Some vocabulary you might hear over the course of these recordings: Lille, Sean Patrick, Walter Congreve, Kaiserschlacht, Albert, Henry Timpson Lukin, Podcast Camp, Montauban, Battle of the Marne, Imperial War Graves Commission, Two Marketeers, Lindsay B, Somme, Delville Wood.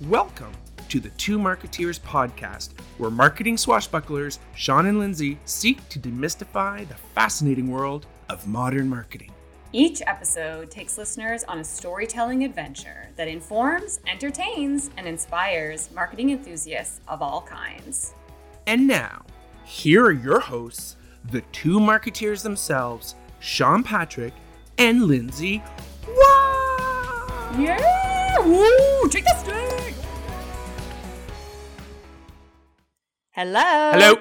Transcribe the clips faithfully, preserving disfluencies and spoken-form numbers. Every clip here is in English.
Welcome to the Two Marketeers podcast, where marketing swashbucklers Sean and Lindsay seek to demystify the fascinating world of modern marketing. Each episode takes listeners on a storytelling adventure that informs, entertains, and inspires marketing enthusiasts of all kinds. And now, here are your hosts, the Two Marketeers themselves, Sean Patrick and Lindsay. Wow! Yeah! Woo! Take the stick! Hello. Hello.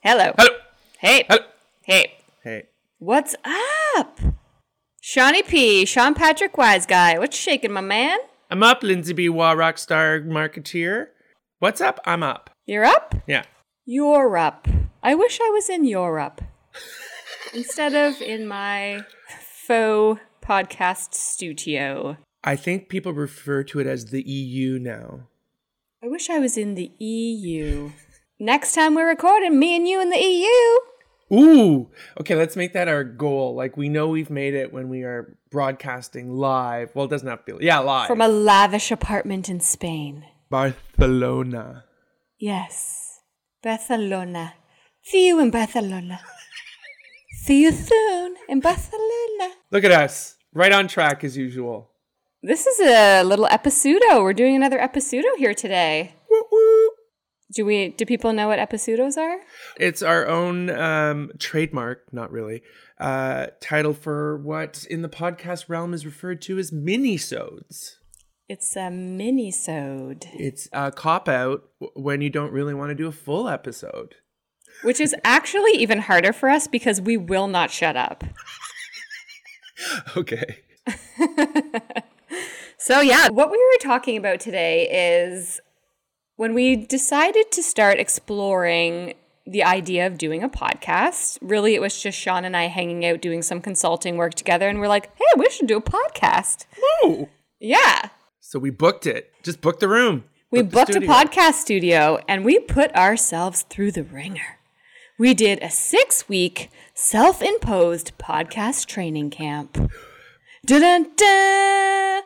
Hello. Hello. Hey. Hello. Hey. Hey. What's up? Shawnee P. Sean Patrick Wise Guy. What's shaking, my man? I'm up, Lindsay B. Wah Rockstar Marketeer. What's up? I'm up. You're up? Yeah. You're up. I wish I was in Europe instead of in my faux podcast studio. I think people refer to it as the E U now. I wish I was in the E U. Next time we're recording, me and you in the E U. Ooh. Okay, let's make that our goal. Like, we know we've made it when we are broadcasting live. Well, it doesn't have to be. Yeah, live. From a lavish apartment in Spain. Barcelona. Yes. Barcelona. See you in Barcelona. See you soon in Barcelona. Look at us. Right on track as usual. This is a little episudo. We're doing another episudo here today. Woo woo. Do we? Do people know what episudos are? It's our own um, trademark, not really, uh, title for what in the podcast realm is referred to as minisodes. It's a minisode. It's a cop out when you don't really want to do a full episode, which is actually even harder for us because we will not shut up. Okay. So yeah, what we were talking about today is when we decided to start exploring the idea of doing a podcast, really it was just Sean and I hanging out doing some consulting work together and we're like, hey, we should do a podcast. Whoa. Yeah. So we booked it. Just booked the room. We booked, booked a podcast studio and we put ourselves through the ringer. We did a six-week self-imposed podcast training camp. Dun-dun-dun.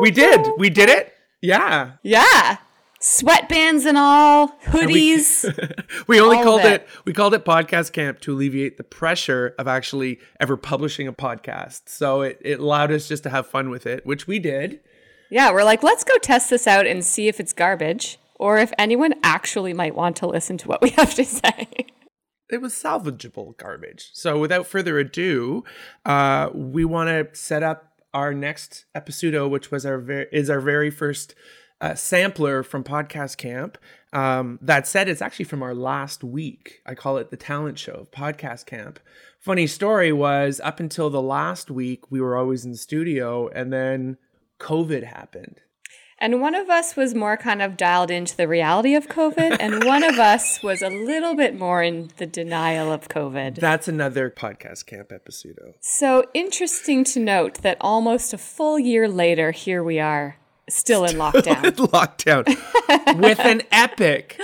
We did. We did it. Yeah. Yeah. Sweatbands and all, hoodies. And we we only all called it. it, we called it Podcast Camp to alleviate the pressure of actually ever publishing a podcast. So it, it allowed us just to have fun with it, which we did. Yeah. We're like, let's go test this out and see if it's garbage or if anyone actually might want to listen to what we have to say. It was salvageable garbage. So without further ado, uh, we want to set up our next episode, which was our ver- is our very first uh, sampler from Podcast Camp. Um, that said, it's actually from our last week. I call it the talent show of Podcast Camp. Funny story was up until the last week, we were always in the studio and then COVID happened. And one of us was more kind of dialed into the reality of COVID, and one of us was a little bit more in the denial of COVID. That's another Podcast Camp episode. So interesting to note that almost a full year later, here we are, still, still in lockdown. In lockdown. With an epic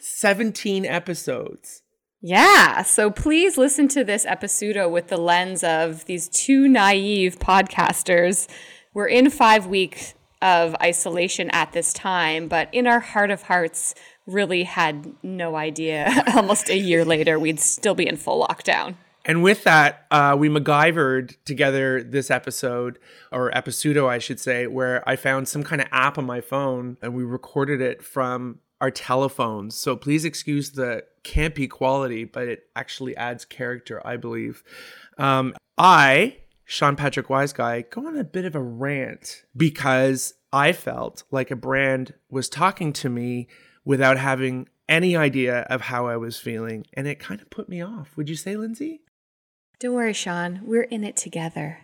seventeen episodes. Yeah, so please listen to this episode with the lens of these two naive podcasters. We're in five weeks of isolation at this time, but in our heart of hearts really had no idea almost a year later we'd still be in full lockdown. And with that, uh, we MacGyvered together this episode, or episodo I should say, where I found some kind of app on my phone and we recorded it from our telephones. So please excuse the campy quality, but it actually adds character, I believe. Um, I... Sean Patrick Wise Guy, go on a bit of a rant because I felt like a brand was talking to me without having any idea of how I was feeling. And it kind of put me off. Would you say, Lindsay? Don't worry, Sean. We're in it together.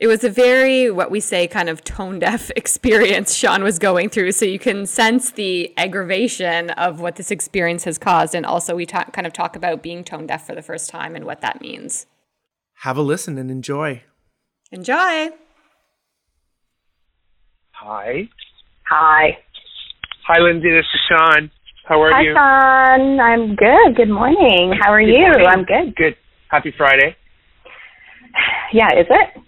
It was a very, what we say, kind of tone-deaf experience Sean was going through. So you can sense the aggravation of what this experience has caused. And also we ta- kind of talk about being tone-deaf for the first time and what that means. Have a listen and enjoy. Enjoy. Hi. Hi. Hi, Lindsay. This is Sean. How are Hi, you? Hi, Sean. I'm good. Good morning. How are good you? Morning. I'm good. Good. Happy Friday. Yeah, is it?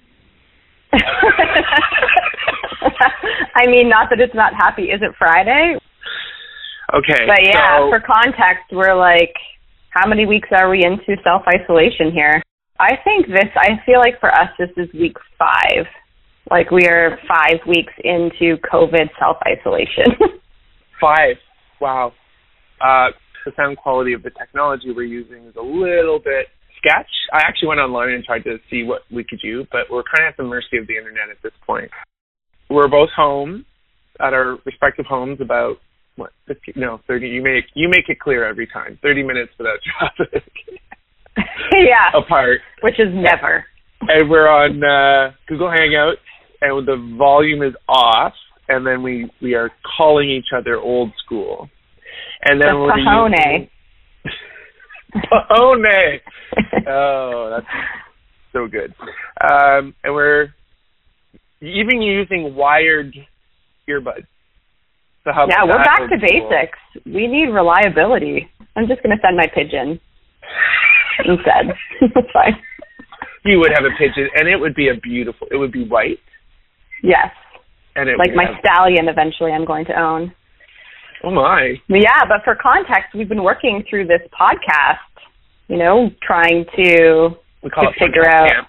I mean, not that it's not happy. Is it Friday? Okay. But yeah, so for context, we're like, how many weeks are we into self-isolation here? I think this, I feel like for us, this is week five. Like we are five weeks into COVID self-isolation. Five. Wow. Uh, the sound quality of the technology we're using is a little bit sketch. I actually went online and tried to see what we could do, but we're kind of at the mercy of the internet at this point. We're both home at our respective homes about, what, fifteen, no, thirty, you make, you make it clear every time, thirty minutes without traffic. Yeah. Apart. Which is never. And we're on uh, Google Hangouts, and the volume is off, and then we, we are calling each other old school. And then the we're Pahone. Pahone! Oh, that's so good. Um, and we're even using wired earbuds. So how yeah, we're back to school? Basics. We need reliability. I'm just going to send my pigeon instead. That's fine. You would have a pigeon, and it would be a beautiful, it would be white. Yes. And it like my have... stallion eventually I'm going to own. Oh, my. Yeah, but for context, we've been working through this podcast, you know, trying to, we call to it figure podcast out. Camp.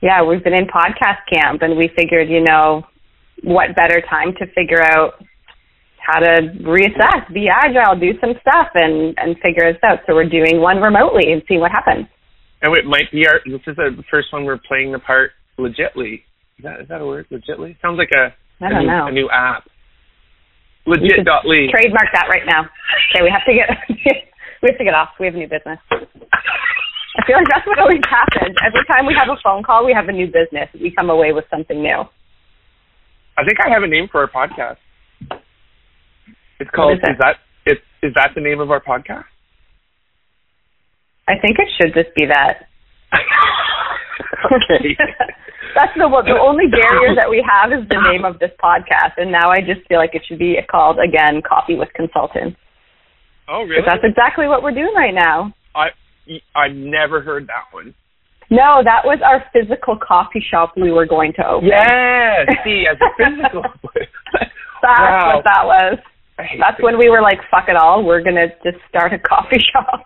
Yeah, we've been in podcast camp, and we figured, you know, what better time to figure out how to reassess, be agile, do some stuff, and, and figure this out. So we're doing one remotely and seeing what happens. And it might be our, this is the first one we're playing the part legitly. Is that, is that a word, legitly? Sounds like a, I don't a, new, know. a new app. Legit.ly. Trademark that right now. Okay, we have to get we have to get off. We have a new business. I feel like that's what always happens. Every time we have a phone call, we have a new business. We come away with something new. I think I have a name for our podcast. It's called, is, it? is that is, is that the name of our podcast? I think it should just be that. Okay. That's the the only barrier that we have is the name of this podcast, and now I just feel like it should be called, again, Coffee with Consultants. Oh, really? That's exactly what we're doing right now. I I never heard that one. No, that was our physical coffee shop we were going to open. Yeah, see, as a physical. That's wow. what that was. That's when we were like, fuck it all, we're going to just start a coffee shop.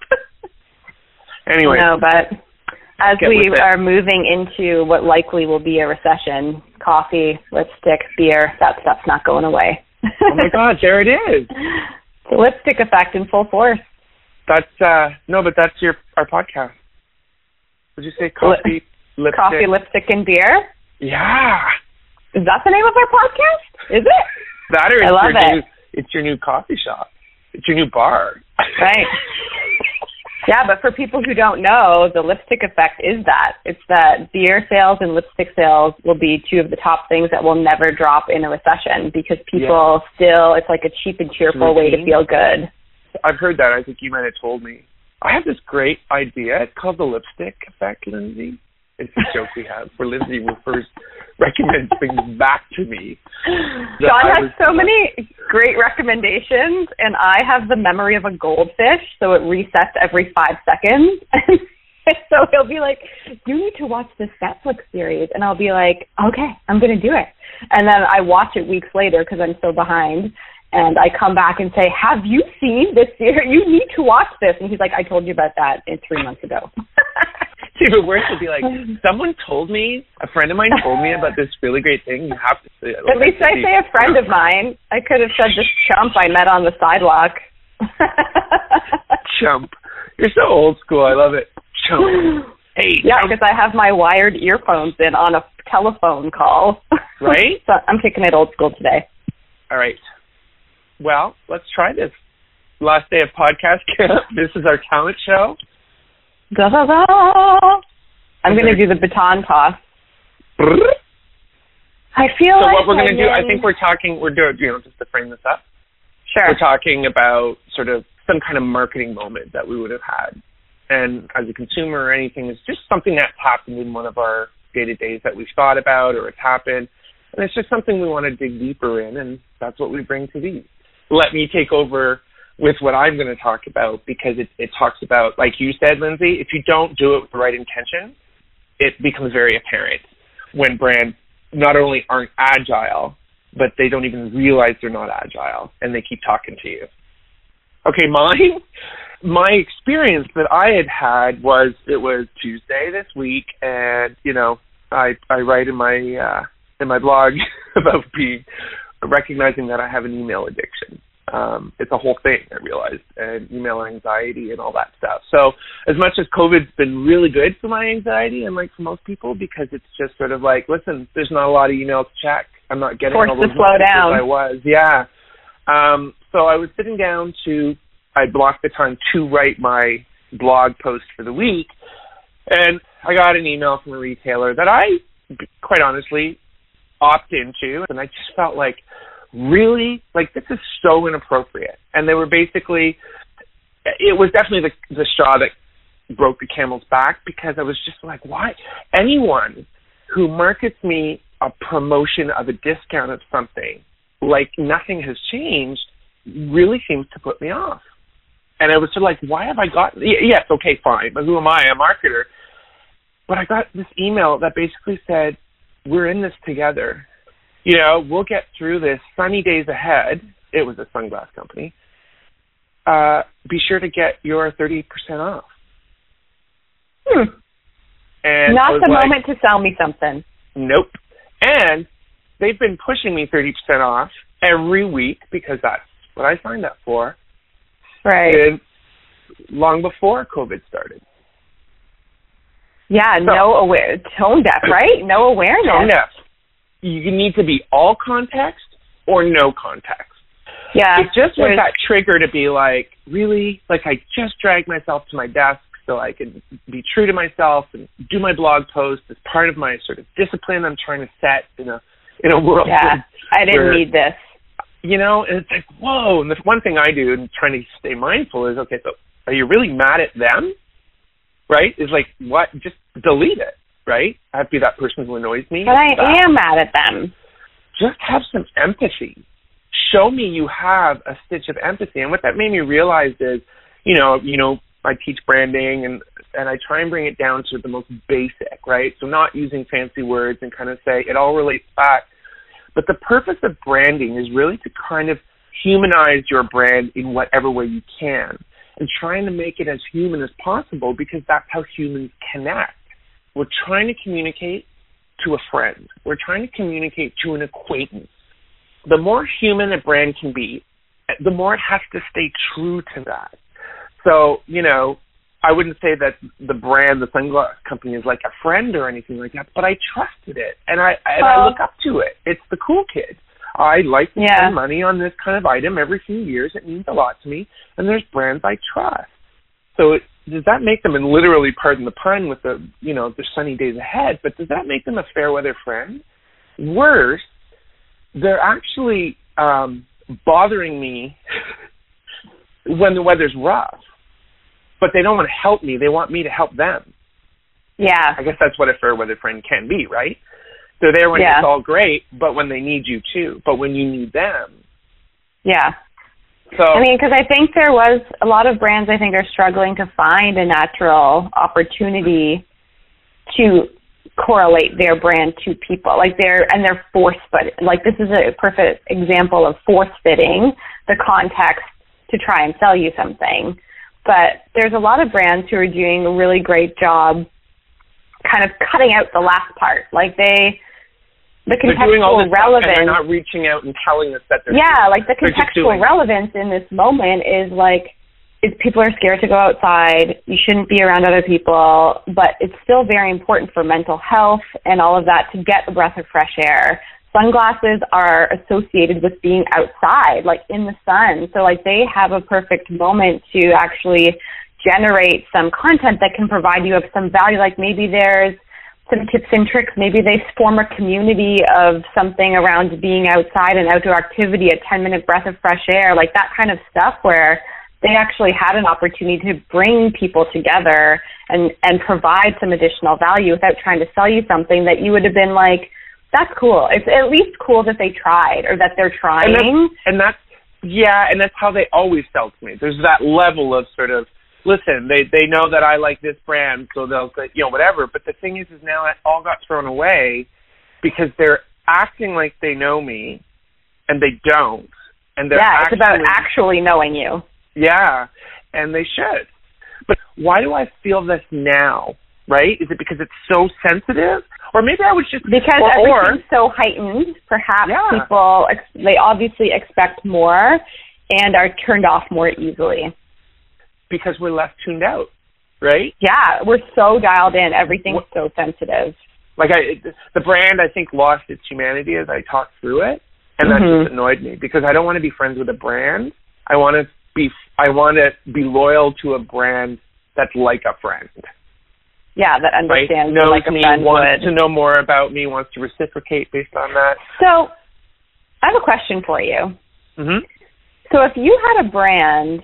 Anyway. No, but... As we are moving into what likely will be a recession, coffee, lipstick, beer, that stuff's not going away. Oh, my God, there it is. The lipstick effect in full force. That's, uh, no, but that's your our podcast. Would you say coffee, Li- lipstick? Coffee, lipstick, and beer? Yeah. Is that the name of our podcast? Is it? That or I love it. New, it's your new coffee shop. It's your new bar. Right. Yeah, but for people who don't know, the lipstick effect is that. It's that beer sales and lipstick sales will be two of the top things that will never drop in a recession because people yeah. still, it's like a cheap and cheerful way to feel good. I've heard that. I think you might have told me. I have this great idea. It's called the lipstick effect, Lindsay. It's a joke we have where Lindsay will first recommend things back to me. John has was, so many great recommendations, and I have the memory of a goldfish, so it resets every five seconds. So he'll be like, you need to watch this Netflix series. And I'll be like, okay, I'm going to do it. And then I watch it weeks later because I'm so behind. And I come back and say, have you seen this series? You need to watch this. And he's like, I told you about that three months ago. Even worse would be like, someone told me, a friend of mine told me about this really great thing. You have to see it. At least I say a friend of mine. I could have said this chump I met on the sidewalk. Chump. You're so old school. I love it. Chump. Hey, yeah, because I have my wired earphones in on a telephone call. Right? So I'm kicking it old school today. All right. Well, let's try this. Last day of podcast camp. This is our talent show. Da, da, da. I'm going to do the baton toss. I feel so like... So what we're going to do, I think we're talking, we're doing, you know, just to frame this up. Sure. We're talking about sort of some kind of marketing moment that we would have had. And as a consumer or anything, it's just something that's happened in one of our day-to-days that we've thought about or it's happened. And it's just something we want to dig deeper in, and that's what we bring to these. Let me take over with what I'm going to talk about, because it, it talks about, like you said, Lindsay, if you don't do it with the right intention, it becomes very apparent when brands not only aren't agile, but they don't even realize they're not agile, and they keep talking to you. Okay, mine, my experience that I had had was, it was Tuesday this week, and, you know, I, I write in my, uh, in my blog about being, recognizing that I have an email addiction. Um, it's a whole thing, I realized, and email anxiety and all that stuff. So as much as COVID's been really good for my anxiety and, like, for most people, because it's just sort of like, listen, there's not a lot of emails to check. I'm not getting all those messages I was. Yeah. Um, so I was sitting down to, I blocked the time to write my blog post for the week, and I got an email from a retailer that I, quite honestly, opt into, and I just felt like, really? Like, this is so inappropriate. And they were basically, it was definitely the, the straw that broke the camel's back, because I was just like, why? Anyone who markets me a promotion of a discount of something, like nothing has changed, really seems to put me off. And I was sort of like, why have I gotten, yes, okay, fine, but who am I? I'm a marketer. But I got this email that basically said, we're in this together. You know, we'll get through this. Sunny days ahead. It was a sunglass company. Uh, be sure to get your thirty percent off. Hmm. And not the like, moment to sell me something. Nope. And they've been pushing me thirty percent off every week, because that's what I signed up for. Right. And long before COVID started. Yeah, so, no aware, tone deaf, right? No awareness. Tone deaf. You need to be all context or no context. Yeah. It just was that trigger to be like, really? Like, I just dragged myself to my desk so I could be true to myself and do my blog post as part of my sort of discipline I'm trying to set in a in a world. Yeah, I didn't where, need this. You know, and it's like, whoa. And the one thing I do and trying to stay mindful is, okay, so are you really mad at them? Right? It's like, what? Just delete it. Right? I have to be that person who annoys me. But I that. am mad at them. Just have some empathy. Show me you have a stitch of empathy. And what that made me realize is, you know, you know, I teach branding, and, and I try and bring it down to the most basic, right? So not using fancy words, and kind of say it all relates back. But the purpose of branding is really to kind of humanize your brand in whatever way you can, and trying to make it as human as possible, because that's how humans connect. We're trying to communicate to a friend. We're trying to communicate to an acquaintance. The more human a brand can be, the more it has to stay true to that. So, you know, I wouldn't say that the brand, the sunglass company, is like a friend or anything like that, but I trusted it, and I, and well, I look up to it. It's the cool kid. I like to yeah. spend money on this kind of item every few years. It means a lot to me, and there's brands I trust. So it, does that make them, and literally, pardon the pun, with the, you know, the sunny days ahead, but does that make them a fair weather friend? Worse, they're actually um, bothering me when the weather's rough, but they don't want to help me. They want me to help them. Yeah. I guess that's what a fair weather friend can be, right? They're there when yeah. it's all great, but when they need you too, but when you need them. Yeah. So, I mean, because I think there was a lot of brands, I think, are struggling to find a natural opportunity to correlate their brand to people. Like, they're, and they're force, but like, this is a perfect example of force fitting the context to try and sell you something. But there's a lot of brands who are doing a really great job kind of cutting out the last part. Like, they... The contextual relevance. They're not reaching out and telling us that they're Yeah, doing, like the contextual relevance in this moment is like, is people are scared to go outside. You shouldn't be around other people, but it's still very important for mental health and all of that to get a breath of fresh air. Sunglasses are associated with being outside, like in the sun. So like they have a perfect moment to actually generate some content that can provide you of some value. Like maybe there's some tips and tricks. Maybe they form a community of something around being outside and outdoor activity, a ten-minute breath of fresh air, like that kind of stuff where they actually had an opportunity to bring people together and, and provide some additional value without trying to sell you something that you would have been like, that's cool. It's at least cool that they tried or that they're trying. And that's, and that's yeah, and that's how they always sell to me. There's that level of sort of, listen, they they know that I like this brand, so they'll say, you know, whatever. But the thing is, is now it all got thrown away because they're acting like they know me, and they don't. And they're yeah, actually, it's about actually knowing you. Yeah, and they should. But why do I feel this now, right? Is it because it's so sensitive? Or maybe I was just... Because or, everything's or, so heightened. Perhaps yeah. people, they obviously expect more and are turned off more easily. Because we're less tuned out, right? Yeah, we're so dialed in. Everything's so sensitive. Like, I, the brand, I think, lost its humanity as I talked through it. And that mm-hmm. just annoyed me because I don't want to be friends with a brand. I want to be I want to be loyal to a brand that's like a friend. Yeah, that understands right? like a friend wants would. To know more about me, wants to reciprocate based on that. So I have a question for you. Mm-hmm. So if you had a brand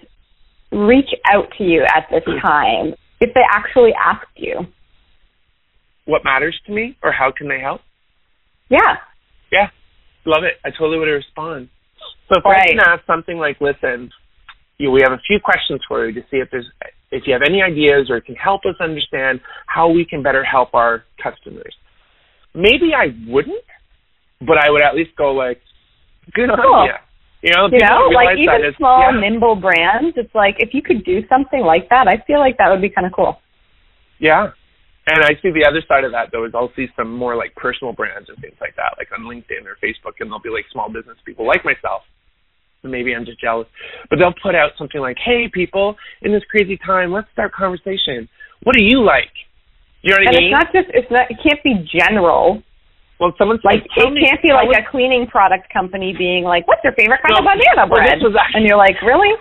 reach out to you at this time, if they actually asked you. What matters to me or how can they help? Yeah. Yeah. Love it. I totally would respond. So if right. I can ask something like, listen, you know, we have a few questions for you to see if there's if you have any ideas or can help us understand how we can better help our customers. Maybe I wouldn't, but I would at least go like, good cool. idea. You know, you know like even that small, is, yeah. nimble brands, it's like if you could do something like that, I feel like that would be kind of cool. Yeah. And I see the other side of that, though, is I'll see some more, like, personal brands and things like that, like on LinkedIn or Facebook, and they'll be, like, small business people like myself. Maybe I'm just jealous. But they'll put out something like, hey, people, in this crazy time, let's start conversation. What do you like? You know what and I mean? And it's not just, it's not, it can't be general. Well, someone's like, like it me, can't be, like, was, a cleaning product company being like, what's your favorite kind no, of banana bread? Well, actually, and you're like, really?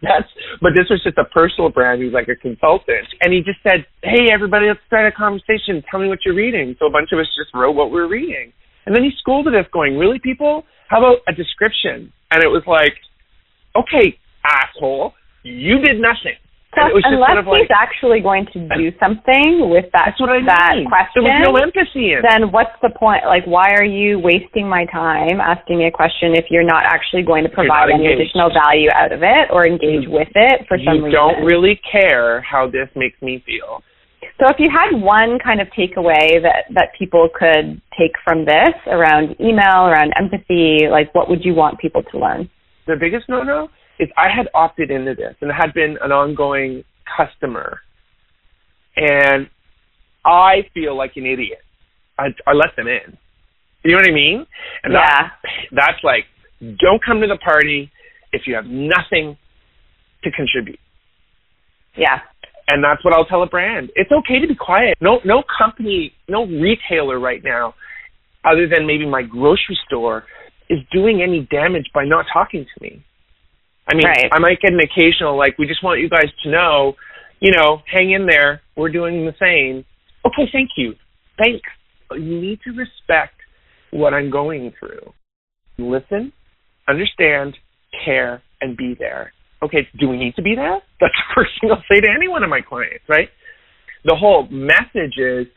That's, but this was just a personal brand who's like a consultant. And he just said, hey, everybody, let's start a conversation. Tell me what you're reading. So a bunch of us just wrote what we were reading. And then he scolded us going, really, people? How about a description? And it was like, okay, asshole, you did nothing. And it was just Unless sort of like, he's actually going to do something with that, that's what I mean. that question, there was no empathy in. Then what's the point? Like, why are you wasting my time asking me a question if you're not actually going to provide any additional value out of it or engage mm-hmm. with it for some you reason? You don't really care how this makes me feel. So if you had one kind of takeaway that, that people could take from this around email, around empathy, like what would you want people to learn? The biggest no-no? Is I had opted into this, and it had been an ongoing customer, and I feel like an idiot. I, I let them in. You know what I mean? And yeah. that, that's like, don't come to the party if you have nothing to contribute. Yeah. And that's what I'll tell a brand. It's okay to be quiet. No, no company, no retailer right now, other than maybe my grocery store, is doing any damage by not talking to me. I mean, right. I might get an occasional, like, we just want you guys to know, you know, hang in there. We're doing the same. Okay, thank you. Thanks. You need to respect what I'm going through. Listen, understand, care, and be there. Okay, do we need to be there? That's the first thing I'll say to any one of my clients, right? The whole message is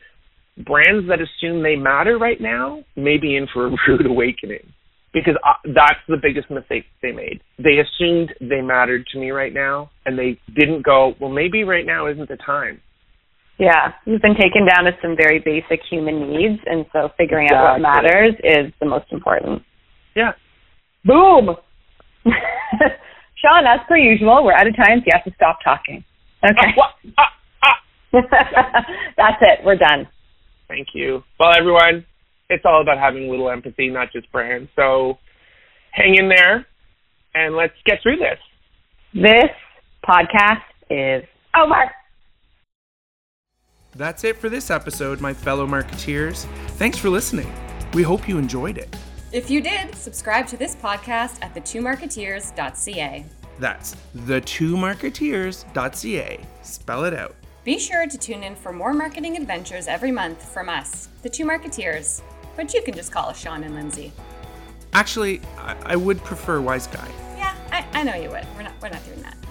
brands that assume they matter right now may be in for a rude awakening. Because that's the biggest mistake they made. They assumed they mattered to me right now, and they didn't go, well, maybe right now isn't the time. Yeah, you've been taken down to some very basic human needs, and so figuring exactly. out what matters is the most important. Yeah. Boom! Sean, as per usual, we're out of time, so you have to stop talking. Okay. Uh, uh, uh. That's it. We're done. Thank you. Well, everyone. It's all about having a little empathy, not just brands. So hang in there and let's get through this. This podcast is over. That's it for this episode, my fellow marketeers. Thanks for listening. We hope you enjoyed it. If you did, subscribe to this podcast at the two marketeers dot c a. That's the two marketeers dot c a. Spell it out. Be sure to tune in for more marketing adventures every month from us, the Two Marketeers. But you can just call us Sean and Lindsay. Actually, I, I would prefer Wise Guy. Yeah, I, I know you would. We're not, we're not doing that.